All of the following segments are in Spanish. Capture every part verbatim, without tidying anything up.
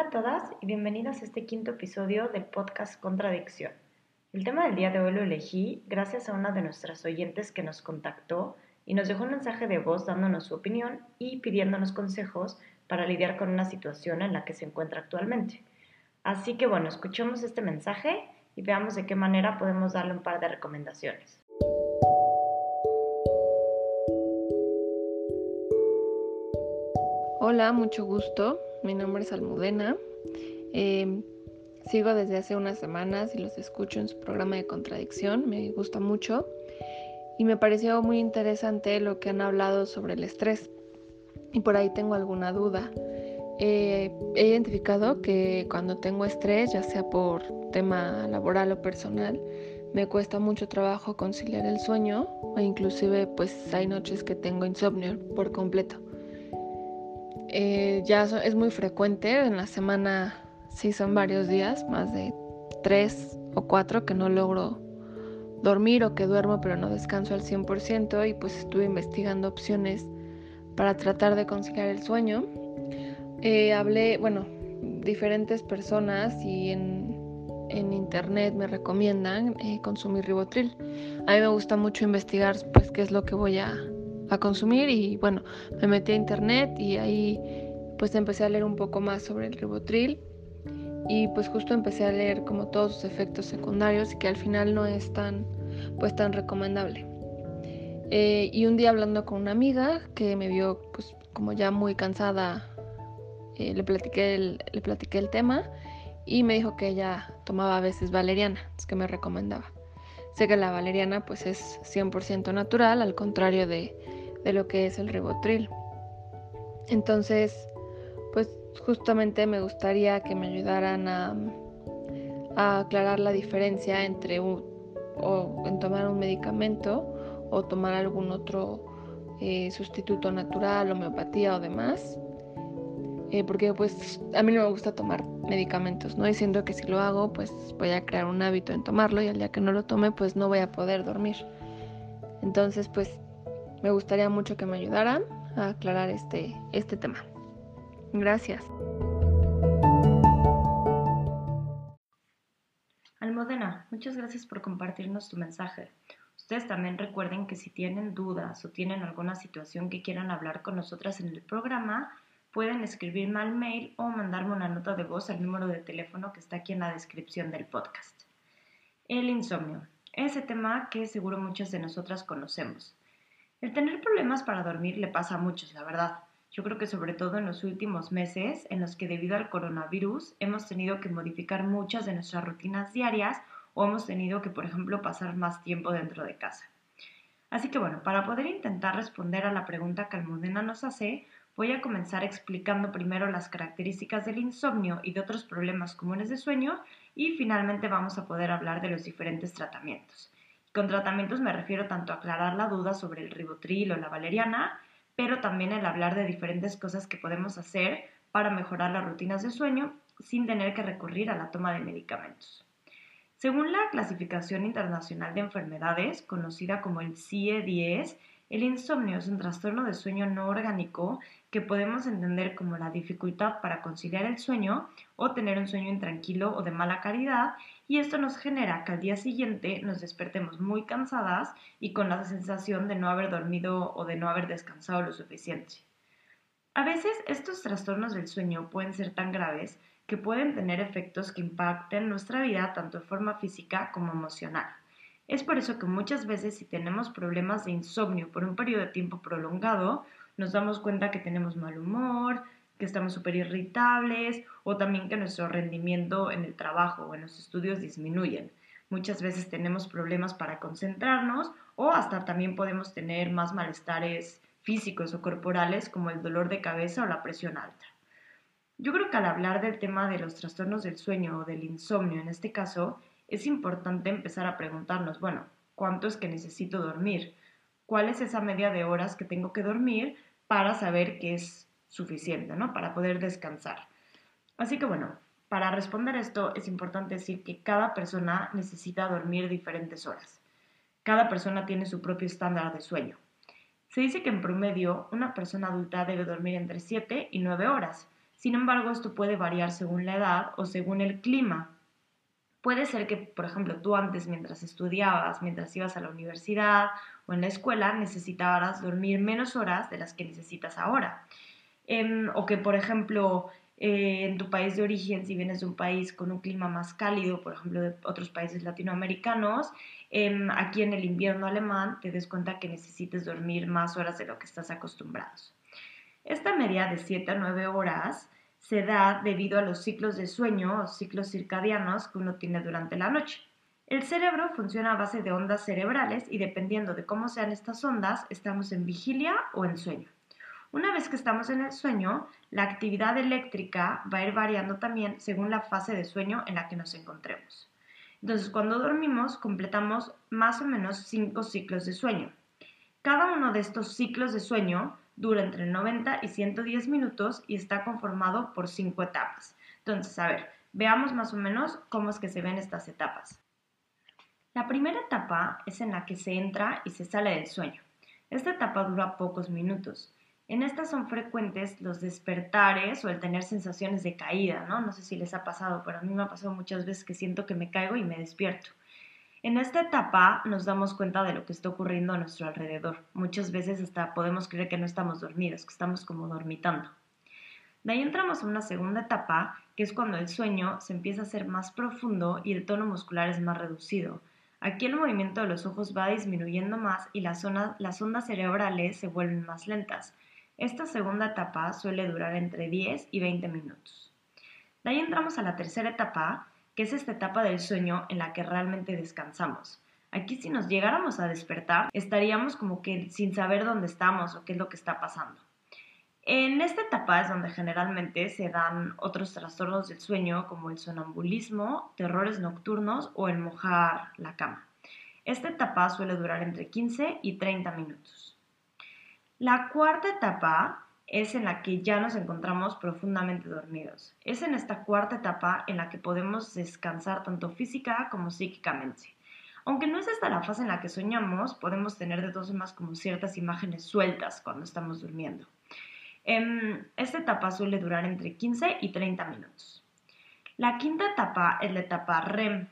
Hola a todas y bienvenidas a este quinto episodio del podcast Contradicción. El tema del día de hoy lo elegí gracias a una de nuestras oyentes que nos contactó y nos dejó un mensaje de voz dándonos su opinión y pidiéndonos consejos para lidiar con una situación en la que se encuentra actualmente. Así que bueno, escuchemos este mensaje y veamos de qué manera podemos darle un par de recomendaciones. Hola, mucho gusto. Mi nombre es Almudena. Eh, sigo desde hace unas semanas y los escucho en su programa de Contradicción. Me gusta mucho y me pareció muy interesante lo que han hablado sobre el estrés. Y por ahí tengo alguna duda. Eh, he identificado que cuando tengo estrés, ya sea por tema laboral o personal, me cuesta mucho trabajo conciliar el sueño e inclusive pues hay noches que tengo insomnio por completo. Eh, ya so, es muy frecuente, en la semana sí son varios días, más de tres o cuatro que no logro dormir o que duermo pero no descanso al cien por ciento y pues estuve investigando opciones para tratar de conciliar el sueño. Eh, hablé, bueno, diferentes personas y en, en internet me recomiendan eh, consumir Rivotril. A mí me gusta mucho investigar pues qué es lo que voy a a consumir y bueno, me metí a internet y ahí pues empecé a leer un poco más sobre el Rivotril y pues justo empecé a leer como todos sus efectos secundarios y que al final no es tan pues tan recomendable. Eh, y un día hablando con una amiga que me vio pues como ya muy cansada, eh, le platiqué el, le platiqué el tema y me dijo que ella tomaba a veces valeriana, es que me recomendaba. Sé que la valeriana pues es cien por ciento natural, al contrario de de lo que es el Rivotril. Entonces, pues justamente me gustaría que me ayudaran a, a aclarar la diferencia entre un, o en tomar un medicamento o tomar algún otro eh, sustituto natural, homeopatía o demás. Eh, porque pues a mí no me gusta tomar medicamentos, ¿no? Y siento que si lo hago, pues voy a crear un hábito en tomarlo y al día que no lo tome, pues no voy a poder dormir. Entonces, pues me gustaría mucho que me ayudaran a aclarar este, este tema. Gracias. Almudena, muchas gracias por compartirnos tu mensaje. Ustedes también recuerden que si tienen dudas o tienen alguna situación que quieran hablar con nosotras en el programa, pueden escribirme al mail o mandarme una nota de voz al número de teléfono que está aquí en la descripción del podcast. El insomnio, ese tema que seguro muchas de nosotras conocemos. El tener problemas para dormir le pasa a muchos, la verdad. Yo creo que sobre todo en los últimos meses, en los que debido al coronavirus hemos tenido que modificar muchas de nuestras rutinas diarias o hemos tenido que, por ejemplo, pasar más tiempo dentro de casa. Así que bueno, para poder intentar responder a la pregunta que Almudena nos hace, voy a comenzar explicando primero las características del insomnio y de otros problemas comunes de sueño y finalmente vamos a poder hablar de los diferentes tratamientos. Con tratamientos me refiero tanto a aclarar la duda sobre el Rivotril o la valeriana, pero también el hablar de diferentes cosas que podemos hacer para mejorar las rutinas de sueño sin tener que recurrir a la toma de medicamentos. Según la clasificación internacional de enfermedades, conocida como el C I E diez, el insomnio es un trastorno de sueño no orgánico que podemos entender como la dificultad para conciliar el sueño o tener un sueño intranquilo o de mala calidad, y esto nos genera que al día siguiente nos despertemos muy cansadas y con la sensación de no haber dormido o de no haber descansado lo suficiente. A veces estos trastornos del sueño pueden ser tan graves que pueden tener efectos que impacten nuestra vida tanto de forma física como emocional. Es por eso que muchas veces si tenemos problemas de insomnio por un periodo de tiempo prolongado, nos damos cuenta que tenemos mal humor, que estamos súper irritables o también que nuestro rendimiento en el trabajo o en los estudios disminuyen. Muchas veces tenemos problemas para concentrarnos o hasta también podemos tener más malestares físicos o corporales como el dolor de cabeza o la presión alta. Yo creo que al hablar del tema de los trastornos del sueño o del insomnio en este caso, es importante empezar a preguntarnos, bueno, ¿cuánto es que necesito dormir? ¿Cuál es esa media de horas que tengo que dormir para saber que es suficiente, ¿no? Para poder descansar. Así que bueno, para responder esto es importante decir que cada persona necesita dormir diferentes horas. Cada persona tiene su propio estándar de sueño. Se dice que en promedio una persona adulta debe dormir entre siete y nueve horas, Sin embargo, esto puede variar según la edad o según el clima. Puede ser que, por ejemplo, tú antes, mientras estudiabas, mientras ibas a la universidad o en la escuela, necesitabas dormir menos horas de las que necesitas ahora. Eh, o que, por ejemplo, eh, en tu país de origen, si vienes de un país con un clima más cálido, por ejemplo, de otros países latinoamericanos, eh, aquí en el invierno alemán te des cuenta que necesites dormir más horas de lo que estás acostumbrados. Esta media de siete a nueve horas se da debido a los ciclos de sueño o ciclos circadianos que uno tiene durante la noche. El cerebro funciona a base de ondas cerebrales y dependiendo de cómo sean estas ondas, estamos en vigilia o en sueño. Una vez que estamos en el sueño, la actividad eléctrica va a ir variando también según la fase de sueño en la que nos encontremos. Entonces, cuando dormimos, completamos más o menos cinco ciclos de sueño. Cada uno de estos ciclos de sueño dura entre noventa y ciento diez minutos y está conformado por cinco etapas. Entonces, a ver, veamos más o menos cómo es que se ven estas etapas. La primera etapa es en la que se entra y se sale del sueño. Esta etapa dura pocos minutos. En estas son frecuentes los despertares o el tener sensaciones de caída, ¿no? No sé si les ha pasado, pero a mí me ha pasado muchas veces que siento que me caigo y me despierto. En esta etapa nos damos cuenta de lo que está ocurriendo a nuestro alrededor. Muchas veces hasta podemos creer que no estamos dormidos, que estamos como dormitando. De ahí entramos a una segunda etapa, que es cuando el sueño se empieza a ser más profundo y el tono muscular es más reducido. Aquí el movimiento de los ojos va disminuyendo más y las, zonas, las ondas cerebrales se vuelven más lentas. Esta segunda etapa suele durar entre diez y veinte minutos. De ahí entramos a la tercera etapa, que es esta etapa del sueño en la que realmente descansamos. Aquí si nos llegáramos a despertar, estaríamos como que sin saber dónde estamos o qué es lo que está pasando. En esta etapa es donde generalmente se dan otros trastornos del sueño como el sonambulismo, terrores nocturnos o el mojar la cama. Esta etapa suele durar entre quince y treinta minutos. La cuarta etapa es en la que ya nos encontramos profundamente dormidos. Es en esta cuarta etapa en la que podemos descansar tanto física como psíquicamente. Aunque no es esta la fase en la que soñamos, podemos tener de todas formas como ciertas imágenes sueltas cuando estamos durmiendo. Esta etapa suele durar entre quince y treinta minutos. La quinta etapa es la etapa R E M.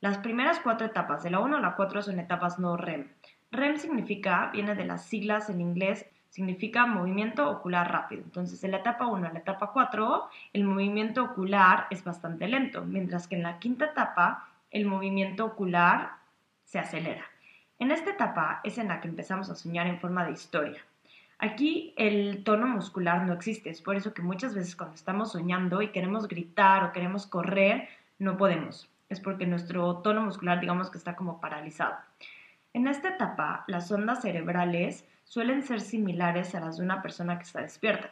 Las primeras cuatro etapas, de la uno a la cuatro, son etapas no R E M. R E M significa, viene de las siglas en inglés, significa movimiento ocular rápido. Entonces, en la etapa uno a la etapa cuatro, el movimiento ocular es bastante lento, mientras que en la quinta etapa, el movimiento ocular se acelera. En esta etapa es en la que empezamos a soñar en forma de historia. Aquí el tono muscular no existe, es por eso que muchas veces cuando estamos soñando y queremos gritar o queremos correr, no podemos. Es porque nuestro tono muscular, digamos que está como paralizado. En esta etapa, las ondas cerebrales suelen ser similares a las de una persona que está despierta.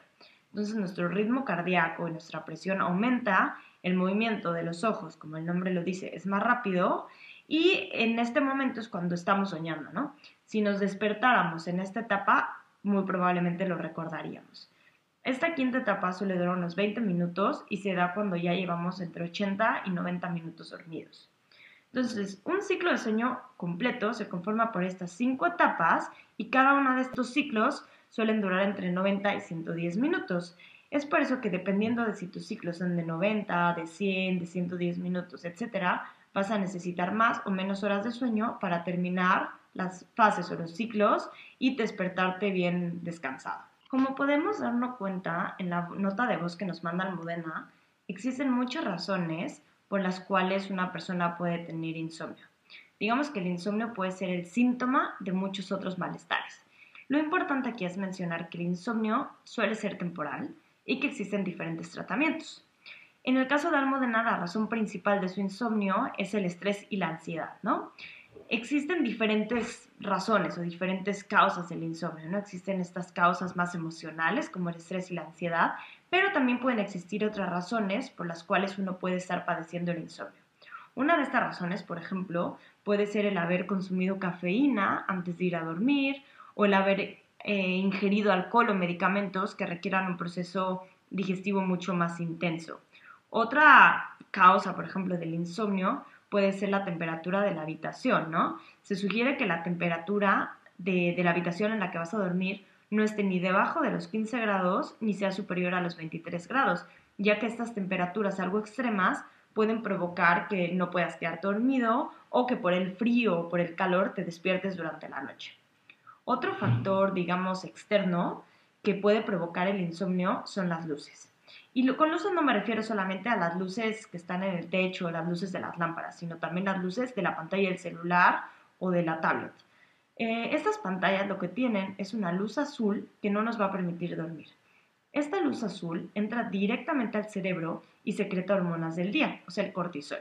Entonces, nuestro ritmo cardíaco y nuestra presión aumenta, el movimiento de los ojos, como el nombre lo dice, es más rápido y en este momento es cuando estamos soñando, ¿no? Si nos despertáramos en esta etapa, muy probablemente lo recordaríamos. Esta quinta etapa suele durar unos veinte minutos y se da cuando ya llevamos entre ochenta y noventa minutos dormidos. Entonces, un ciclo de sueño completo se conforma por estas cinco etapas y cada uno de estos ciclos suelen durar entre noventa y ciento diez minutos. Es por eso que dependiendo de si tus ciclos son de noventa, de cien, de ciento diez minutos, etcétera, vas a necesitar más o menos horas de sueño para terminar las fases o los ciclos y despertarte bien descansado. Como podemos darnos cuenta en la nota de voz que nos manda Almudena, existen muchas razones por las cuales una persona puede tener insomnio. Digamos que el insomnio puede ser el síntoma de muchos otros malestares. Lo importante aquí es mencionar que el insomnio suele ser temporal y que existen diferentes tratamientos. En el caso de Almudena, la razón principal de su insomnio es el estrés y la ansiedad, ¿no? Existen diferentes razones o diferentes causas del insomnio, ¿no? Existen estas causas más emocionales como el estrés y la ansiedad, pero también pueden existir otras razones por las cuales uno puede estar padeciendo el insomnio. Una de estas razones, por ejemplo, puede ser el haber consumido cafeína antes de ir a dormir o el haber eh, ingerido alcohol o medicamentos que requieran un proceso digestivo mucho más intenso. Otra causa, por ejemplo, del insomnio puede ser la temperatura de la habitación, ¿no? Se sugiere que la temperatura de, de la habitación en la que vas a dormir no esté ni debajo de los quince grados ni sea superior a los veintitrés grados, ya que estas temperaturas algo extremas pueden provocar que no puedas quedarte dormido o que por el frío o por el calor te despiertes durante la noche. Otro factor, digamos, externo que puede provocar el insomnio son las luces. Y con luces no me refiero solamente a las luces que están en el techo o las luces de las lámparas, sino también las luces de la pantalla del celular o de la tablet. Eh, estas pantallas lo que tienen es una luz azul que no nos va a permitir dormir. Esta luz azul entra directamente al cerebro y secreta hormonas del día, o sea, el cortisol.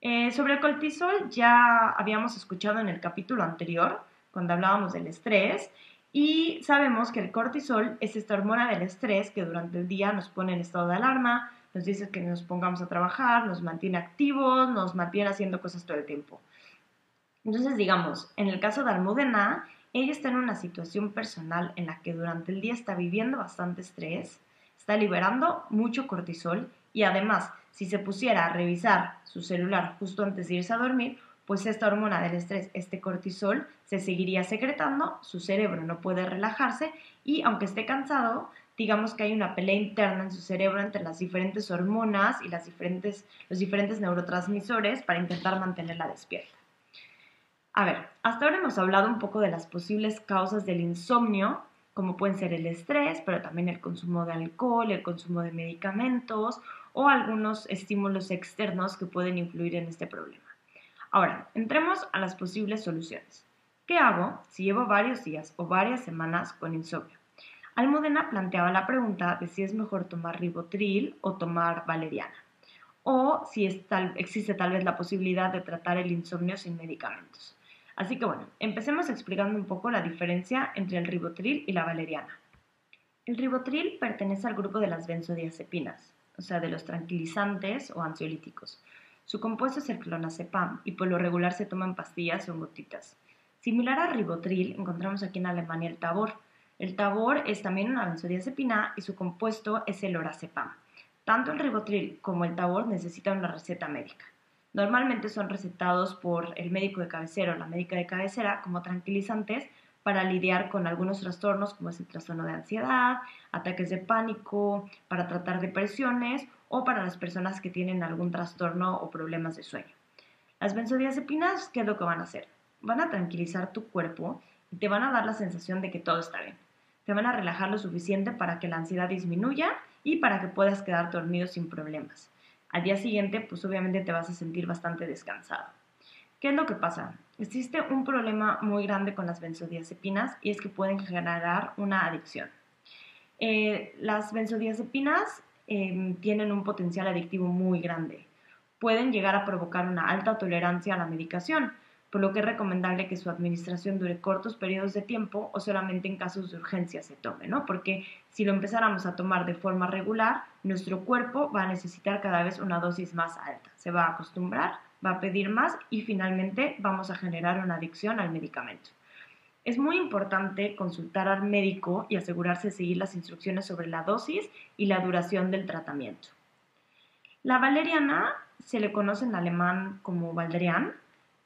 Eh, sobre el cortisol ya habíamos escuchado en el capítulo anterior, cuando hablábamos del estrés, y sabemos que el cortisol es esta hormona del estrés que durante el día nos pone en estado de alarma, nos dice que nos pongamos a trabajar, nos mantiene activos, nos mantiene haciendo cosas todo el tiempo. Entonces, digamos, en el caso de Almudena, ella está en una situación personal en la que durante el día está viviendo bastante estrés, está liberando mucho cortisol y además, si se pusiera a revisar su celular justo antes de irse a dormir, pues esta hormona del estrés, este cortisol, se seguiría secretando, su cerebro no puede relajarse y aunque esté cansado, digamos que hay una pelea interna en su cerebro entre las diferentes hormonas y las diferentes, los diferentes neurotransmisores para intentar mantenerla despierta. A ver, hasta ahora hemos hablado un poco de las posibles causas del insomnio, como pueden ser el estrés, pero también el consumo de alcohol, el consumo de medicamentos o algunos estímulos externos que pueden influir en este problema. Ahora, entremos a las posibles soluciones. ¿Qué hago si llevo varios días o varias semanas con insomnio? Almudena planteaba la pregunta de si es mejor tomar Rivotril o tomar Valeriana, o si es tal, existe tal vez la posibilidad de tratar el insomnio sin medicamentos. Así que bueno, empecemos explicando un poco la diferencia entre el Rivotril y la Valeriana. El Rivotril pertenece al grupo de las benzodiazepinas, o sea, de los tranquilizantes o ansiolíticos. Su compuesto es el clonazepam y por lo regular se toman pastillas o gotitas. Similar a Rivotril, encontramos aquí en Alemania el Tavor. El Tavor es también una benzodiazepina y su compuesto es el lorazepam. Tanto el Rivotril como el Tavor necesitan una receta médica. Normalmente son recetados por el médico de cabecera o la médica de cabecera como tranquilizantes para lidiar con algunos trastornos como es el trastorno de ansiedad, ataques de pánico, para tratar depresiones o para las personas que tienen algún trastorno o problemas de sueño. Las benzodiazepinas, ¿qué es lo que van a hacer? Van a tranquilizar tu cuerpo y te van a dar la sensación de que todo está bien. Te van a relajar lo suficiente para que la ansiedad disminuya y para que puedas quedar dormido sin problemas. Al día siguiente, pues obviamente te vas a sentir bastante descansado. ¿Qué es lo que pasa? Existe un problema muy grande con las benzodiazepinas y es que pueden generar una adicción. Eh, las benzodiazepinas eh, tienen un potencial adictivo muy grande. Pueden llegar a provocar una alta tolerancia a la medicación, por lo que es recomendable que su administración dure cortos periodos de tiempo o solamente en casos de urgencia se tome, ¿no? Porque si lo empezáramos a tomar de forma regular, nuestro cuerpo va a necesitar cada vez una dosis más alta, se va a acostumbrar, va a pedir más y finalmente vamos a generar una adicción al medicamento. Es muy importante consultar al médico y asegurarse de seguir las instrucciones sobre la dosis y la duración del tratamiento. La valeriana se le conoce en alemán como Baldrian.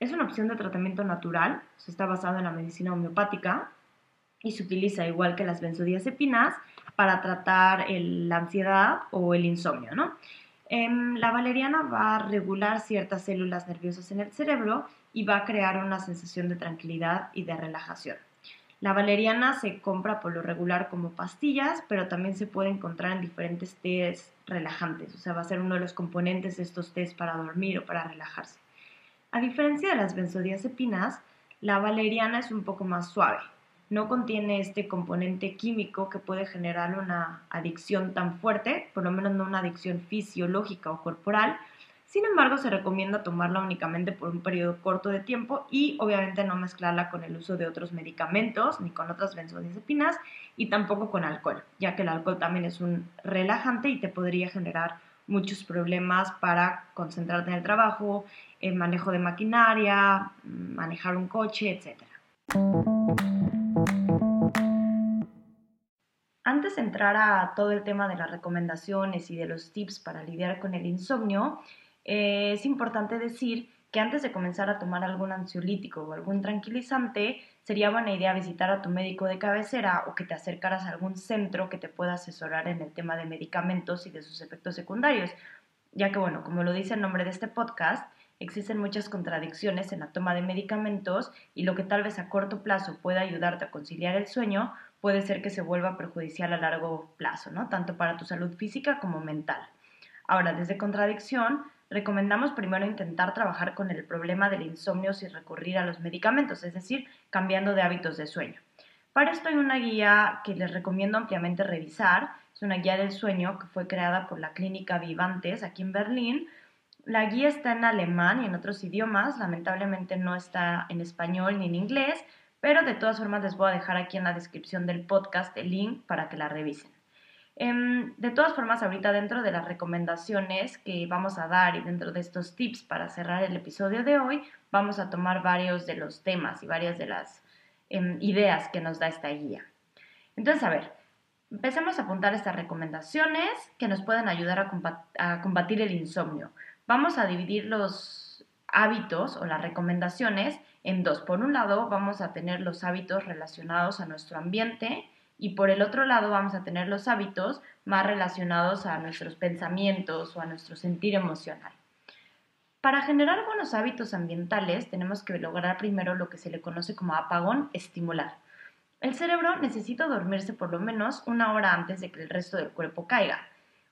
Es una opción de tratamiento natural, está basada en la medicina homeopática y se utiliza igual que las benzodiazepinas para tratar el, la ansiedad o el insomnio, ¿no? Eh, la valeriana va a regular ciertas células nerviosas en el cerebro y va a crear una sensación de tranquilidad y de relajación. La valeriana se compra por lo regular como pastillas, pero también se puede encontrar en diferentes tés relajantes, o sea, va a ser uno de los componentes de estos tés para dormir o para relajarse. A diferencia de las benzodiazepinas, la valeriana es un poco más suave. No contiene este componente químico que puede generar una adicción tan fuerte, por lo menos no una adicción fisiológica o corporal. Sin embargo, se recomienda tomarla únicamente por un periodo corto de tiempo y obviamente no mezclarla con el uso de otros medicamentos, ni con otras benzodiazepinas y tampoco con alcohol, ya que el alcohol también es un relajante y te podría generar muchos problemas para concentrarte en el trabajo, el manejo de maquinaria, manejar un coche, etcétera. Antes de entrar a todo el tema de las recomendaciones y de los tips para lidiar con el insomnio, eh, es importante decir que antes de comenzar a tomar algún ansiolítico o algún tranquilizante, sería buena idea visitar a tu médico de cabecera o que te acercaras a algún centro que te pueda asesorar en el tema de medicamentos y de sus efectos secundarios, ya que, bueno, como lo dice el nombre de este podcast, existen muchas contradicciones en la toma de medicamentos y lo que tal vez a corto plazo pueda ayudarte a conciliar el sueño puede ser que se vuelva perjudicial a largo plazo, ¿no? Tanto para tu salud física como mental. Ahora, desde Contradicción, recomendamos primero intentar trabajar con el problema del insomnio sin recurrir a los medicamentos, es decir, cambiando de hábitos de sueño. Para esto hay una guía que les recomiendo ampliamente revisar, es una guía del sueño que fue creada por la clínica Vivantes aquí en Berlín. La guía está en alemán y en otros idiomas, lamentablemente no está en español ni en inglés, pero de todas formas les voy a dejar aquí en la descripción del podcast el link para que la revisen. De todas formas, ahorita dentro de las recomendaciones que vamos a dar y dentro de estos tips para cerrar el episodio de hoy, vamos a tomar varios de los temas y varias de las eh, ideas que nos da esta guía. Entonces, a ver, empecemos a apuntar estas recomendaciones que nos pueden ayudar a combat- a combatir el insomnio. Vamos a dividir los hábitos o las recomendaciones en dos. Por un lado, vamos a tener los hábitos relacionados a nuestro ambiente, y por el otro lado vamos a tener los hábitos más relacionados a nuestros pensamientos o a nuestro sentir emocional. Para generar buenos hábitos ambientales tenemos que lograr primero lo que se le conoce como apagón estimular. El cerebro necesita dormirse por lo menos una hora antes de que el resto del cuerpo caiga.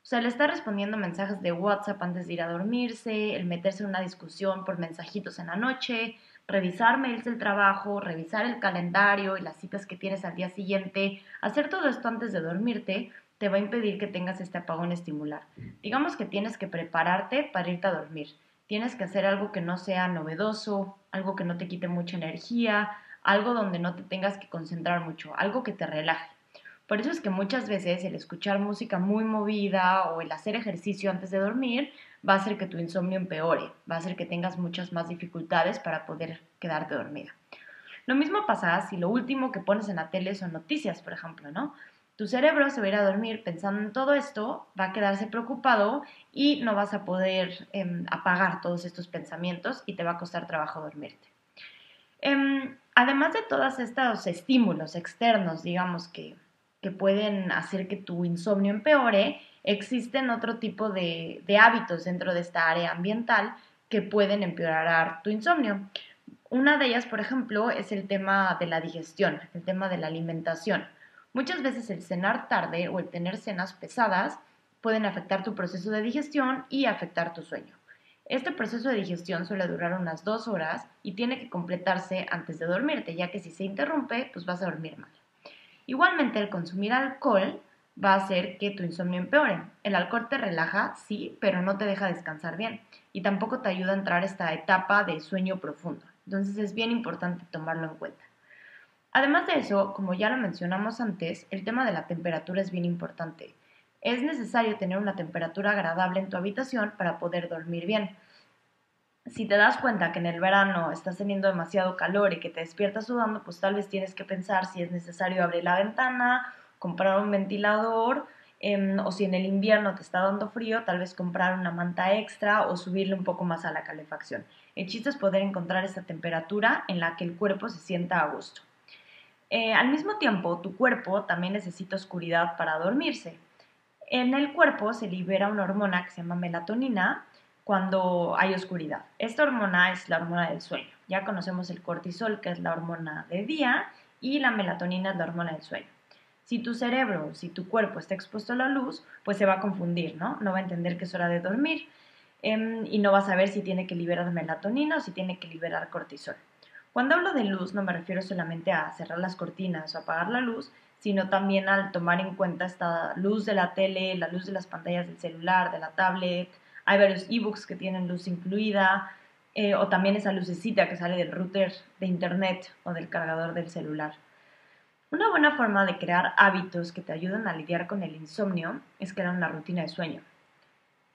O sea, el estar respondiendo mensajes de WhatsApp antes de ir a dormirse, el meterse en una discusión por mensajitos en la noche, revisar mails del trabajo, revisar el calendario y las citas que tienes al día siguiente, hacer todo esto antes de dormirte te va a impedir que tengas este apagón estimular. Digamos que tienes que prepararte para irte a dormir. Tienes que hacer algo que no sea novedoso, algo que no te quite mucha energía, algo donde no te tengas que concentrar mucho, algo que te relaje. Por eso es que muchas veces el escuchar música muy movida o el hacer ejercicio antes de dormir va a hacer que tu insomnio empeore, va a hacer que tengas muchas más dificultades para poder quedarte dormida. Lo mismo pasa si lo último que pones en la tele son noticias, por ejemplo, ¿no? Tu cerebro se va a ir a dormir pensando en todo esto, va a quedarse preocupado y no vas a poder eh, apagar todos estos pensamientos y te va a costar trabajo dormirte. Eh, además de todos estos estímulos externos, digamos, que, que pueden hacer que tu insomnio empeore, existen otro tipo de, de hábitos dentro de esta área ambiental que pueden empeorar tu insomnio. Una de ellas, por ejemplo, es el tema de la digestión, el tema de la alimentación. Muchas veces el cenar tarde o el tener cenas pesadas pueden afectar tu proceso de digestión y afectar tu sueño. Este proceso de digestión suele durar unas dos horas y tiene que completarse antes de dormirte, ya que si se interrumpe, pues vas a dormir mal. Igualmente, el consumir alcohol va a hacer que tu insomnio empeore. El alcohol te relaja, sí, pero no te deja descansar bien y tampoco te ayuda a entrar a esta etapa de sueño profundo. Entonces es bien importante tomarlo en cuenta. Además de eso, como ya lo mencionamos antes, el tema de la temperatura es bien importante. Es necesario tener una temperatura agradable en tu habitación para poder dormir bien. Si te das cuenta que en el verano estás teniendo demasiado calor y que te despiertas sudando, pues tal vez tienes que pensar si es necesario abrir la ventana, comprar un ventilador, eh, o si en el invierno te está dando frío, tal vez comprar una manta extra o subirle un poco más a la calefacción. El chiste es poder encontrar esa temperatura en la que el cuerpo se sienta a gusto. Eh, al mismo tiempo, tu cuerpo también necesita oscuridad para dormirse. En el cuerpo se libera una hormona que se llama melatonina cuando hay oscuridad. Esta hormona es la hormona del sueño. Ya conocemos el cortisol, que es la hormona de día, y la melatonina es la hormona del sueño. Si tu cerebro, si tu cuerpo está expuesto a la luz, pues se va a confundir, ¿no? No va a entender que es hora de dormir eh, y no va a saber si tiene que liberar melatonina o si tiene que liberar cortisol. Cuando hablo de luz, no me refiero solamente a cerrar las cortinas o apagar la luz, sino también al tomar en cuenta esta luz de la tele, la luz de las pantallas del celular, de la tablet. Hay varios ebooks que tienen luz incluida eh, o también esa lucecita que sale del router de internet o del cargador del celular. Una buena forma de crear hábitos que te ayuden a lidiar con el insomnio es crear una rutina de sueño.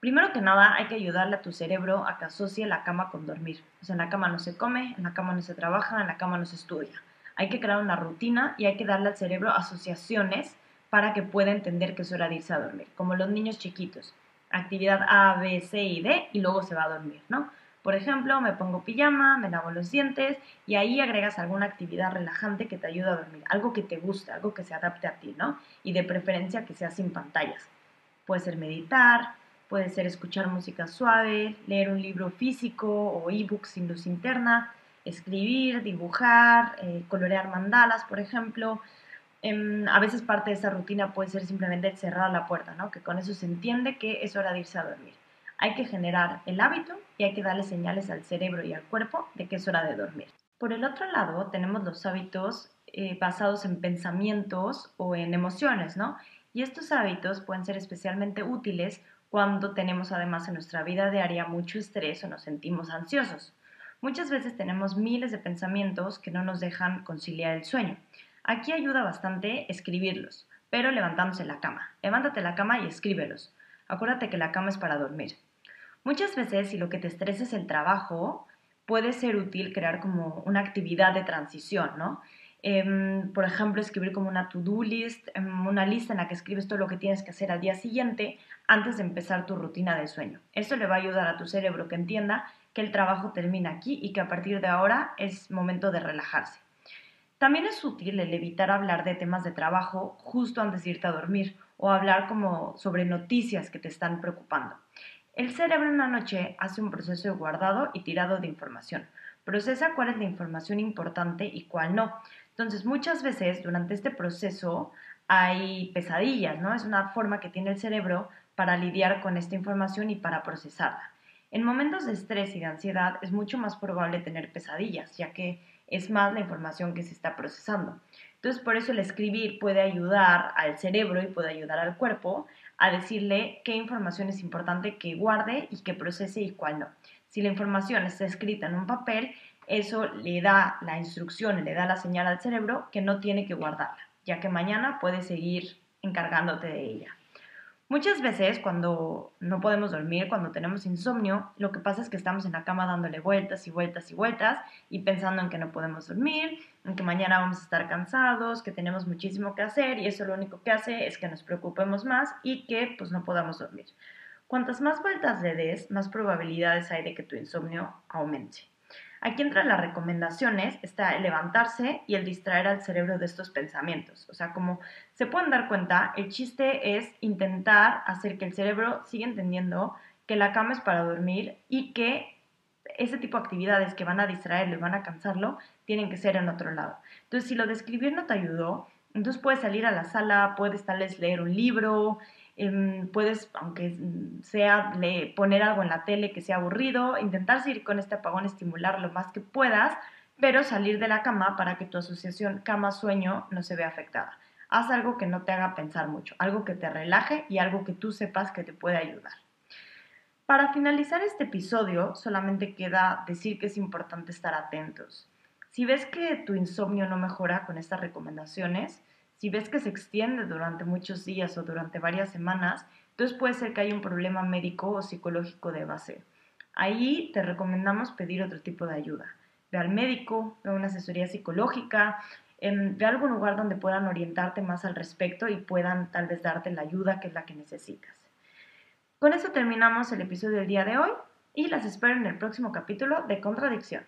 Primero que nada, hay que ayudarle a tu cerebro a que asocie la cama con dormir. O sea, en la cama no se come, en la cama no se trabaja, en la cama no se estudia. Hay que crear una rutina y hay que darle al cerebro asociaciones para que pueda entender que es hora de irse a dormir. Como los niños chiquitos, actividad A, B, C y D y luego se va a dormir, ¿no? Por ejemplo, me pongo pijama, me lavo los dientes y ahí agregas alguna actividad relajante que te ayude a dormir, algo que te guste, algo que se adapte a ti, ¿no? Y de preferencia que sea sin pantallas. Puede ser meditar, puede ser escuchar música suave, leer un libro físico o ebook sin luz interna, escribir, dibujar, eh, colorear mandalas, por ejemplo. Eh, a veces parte de esa rutina puede ser simplemente cerrar la puerta, ¿no? Que con eso se entiende que es hora de irse a dormir. Hay que generar el hábito y hay que darle señales al cerebro y al cuerpo de que es hora de dormir. Por el otro lado, tenemos los hábitos eh, basados en pensamientos o en emociones, ¿no? Y estos hábitos pueden ser especialmente útiles cuando tenemos además en nuestra vida diaria mucho estrés o nos sentimos ansiosos. Muchas veces tenemos miles de pensamientos que no nos dejan conciliar el sueño. Aquí ayuda bastante escribirlos, pero levantándose de la cama. Levántate de la cama y escríbelos. Acuérdate que la cama es para dormir. Muchas veces, si lo que te estresa es el trabajo, puede ser útil crear como una actividad de transición, ¿no? Eh, por ejemplo, escribir como una to-do list, una lista en la que escribes todo lo que tienes que hacer al día siguiente antes de empezar tu rutina de sueño. Eso le va a ayudar a tu cerebro que entienda que el trabajo termina aquí y que a partir de ahora es momento de relajarse. También es útil el evitar hablar de temas de trabajo justo antes de irte a dormir o hablar como sobre noticias que te están preocupando. El cerebro en la noche hace un proceso de guardado y tirado de información. Procesa cuál es la información importante y cuál no. Entonces, muchas veces durante este proceso hay pesadillas, ¿no? Es una forma que tiene el cerebro para lidiar con esta información y para procesarla. En momentos de estrés y de ansiedad es mucho más probable tener pesadillas, ya que es más la información que se está procesando. Entonces, por eso el escribir puede ayudar al cerebro y puede ayudar al cuerpo a decirle qué información es importante que guarde y que procese y cuál no. Si la información está escrita en un papel, eso le da la instrucción, le da la señal al cerebro que no tiene que guardarla, ya que mañana puedes seguir encargándote de ella. Muchas veces cuando no podemos dormir, cuando tenemos insomnio, lo que pasa es que estamos en la cama dándole vueltas y vueltas y vueltas y pensando en que no podemos dormir, en que mañana vamos a estar cansados, que tenemos muchísimo que hacer y eso lo único que hace es que nos preocupemos más y que pues no podamos dormir. Cuantas más vueltas le des, más probabilidades hay de que tu insomnio aumente. Aquí entre las recomendaciones está el levantarse y el distraer al cerebro de estos pensamientos. O sea, como se pueden dar cuenta, el chiste es intentar hacer que el cerebro siga entendiendo que la cama es para dormir y que ese tipo de actividades que van a distraerlo y van a cansarlo tienen que ser en otro lado. Entonces, si lo de escribir no te ayudó, entonces puedes salir a la sala, puedes tal vez leer un libro, eh, puedes, aunque sea le, poner algo en la tele que sea aburrido, intentar seguir con este apagón, estimular lo más que puedas, pero salir de la cama para que tu asociación cama-sueño no se vea afectada. Haz algo que no te haga pensar mucho, algo que te relaje y algo que tú sepas que te puede ayudar. Para finalizar este episodio, solamente queda decir que es importante estar atentos. Si ves que tu insomnio no mejora con estas recomendaciones, si ves que se extiende durante muchos días o durante varias semanas, entonces puede ser que haya un problema médico o psicológico de base. Ahí te recomendamos pedir otro tipo de ayuda. Ve al médico, ve a una asesoría psicológica, ve a algún lugar donde puedan orientarte más al respecto y puedan tal vez darte la ayuda que es la que necesitas. Con eso terminamos el episodio del día de hoy y las espero en el próximo capítulo de Contradicción.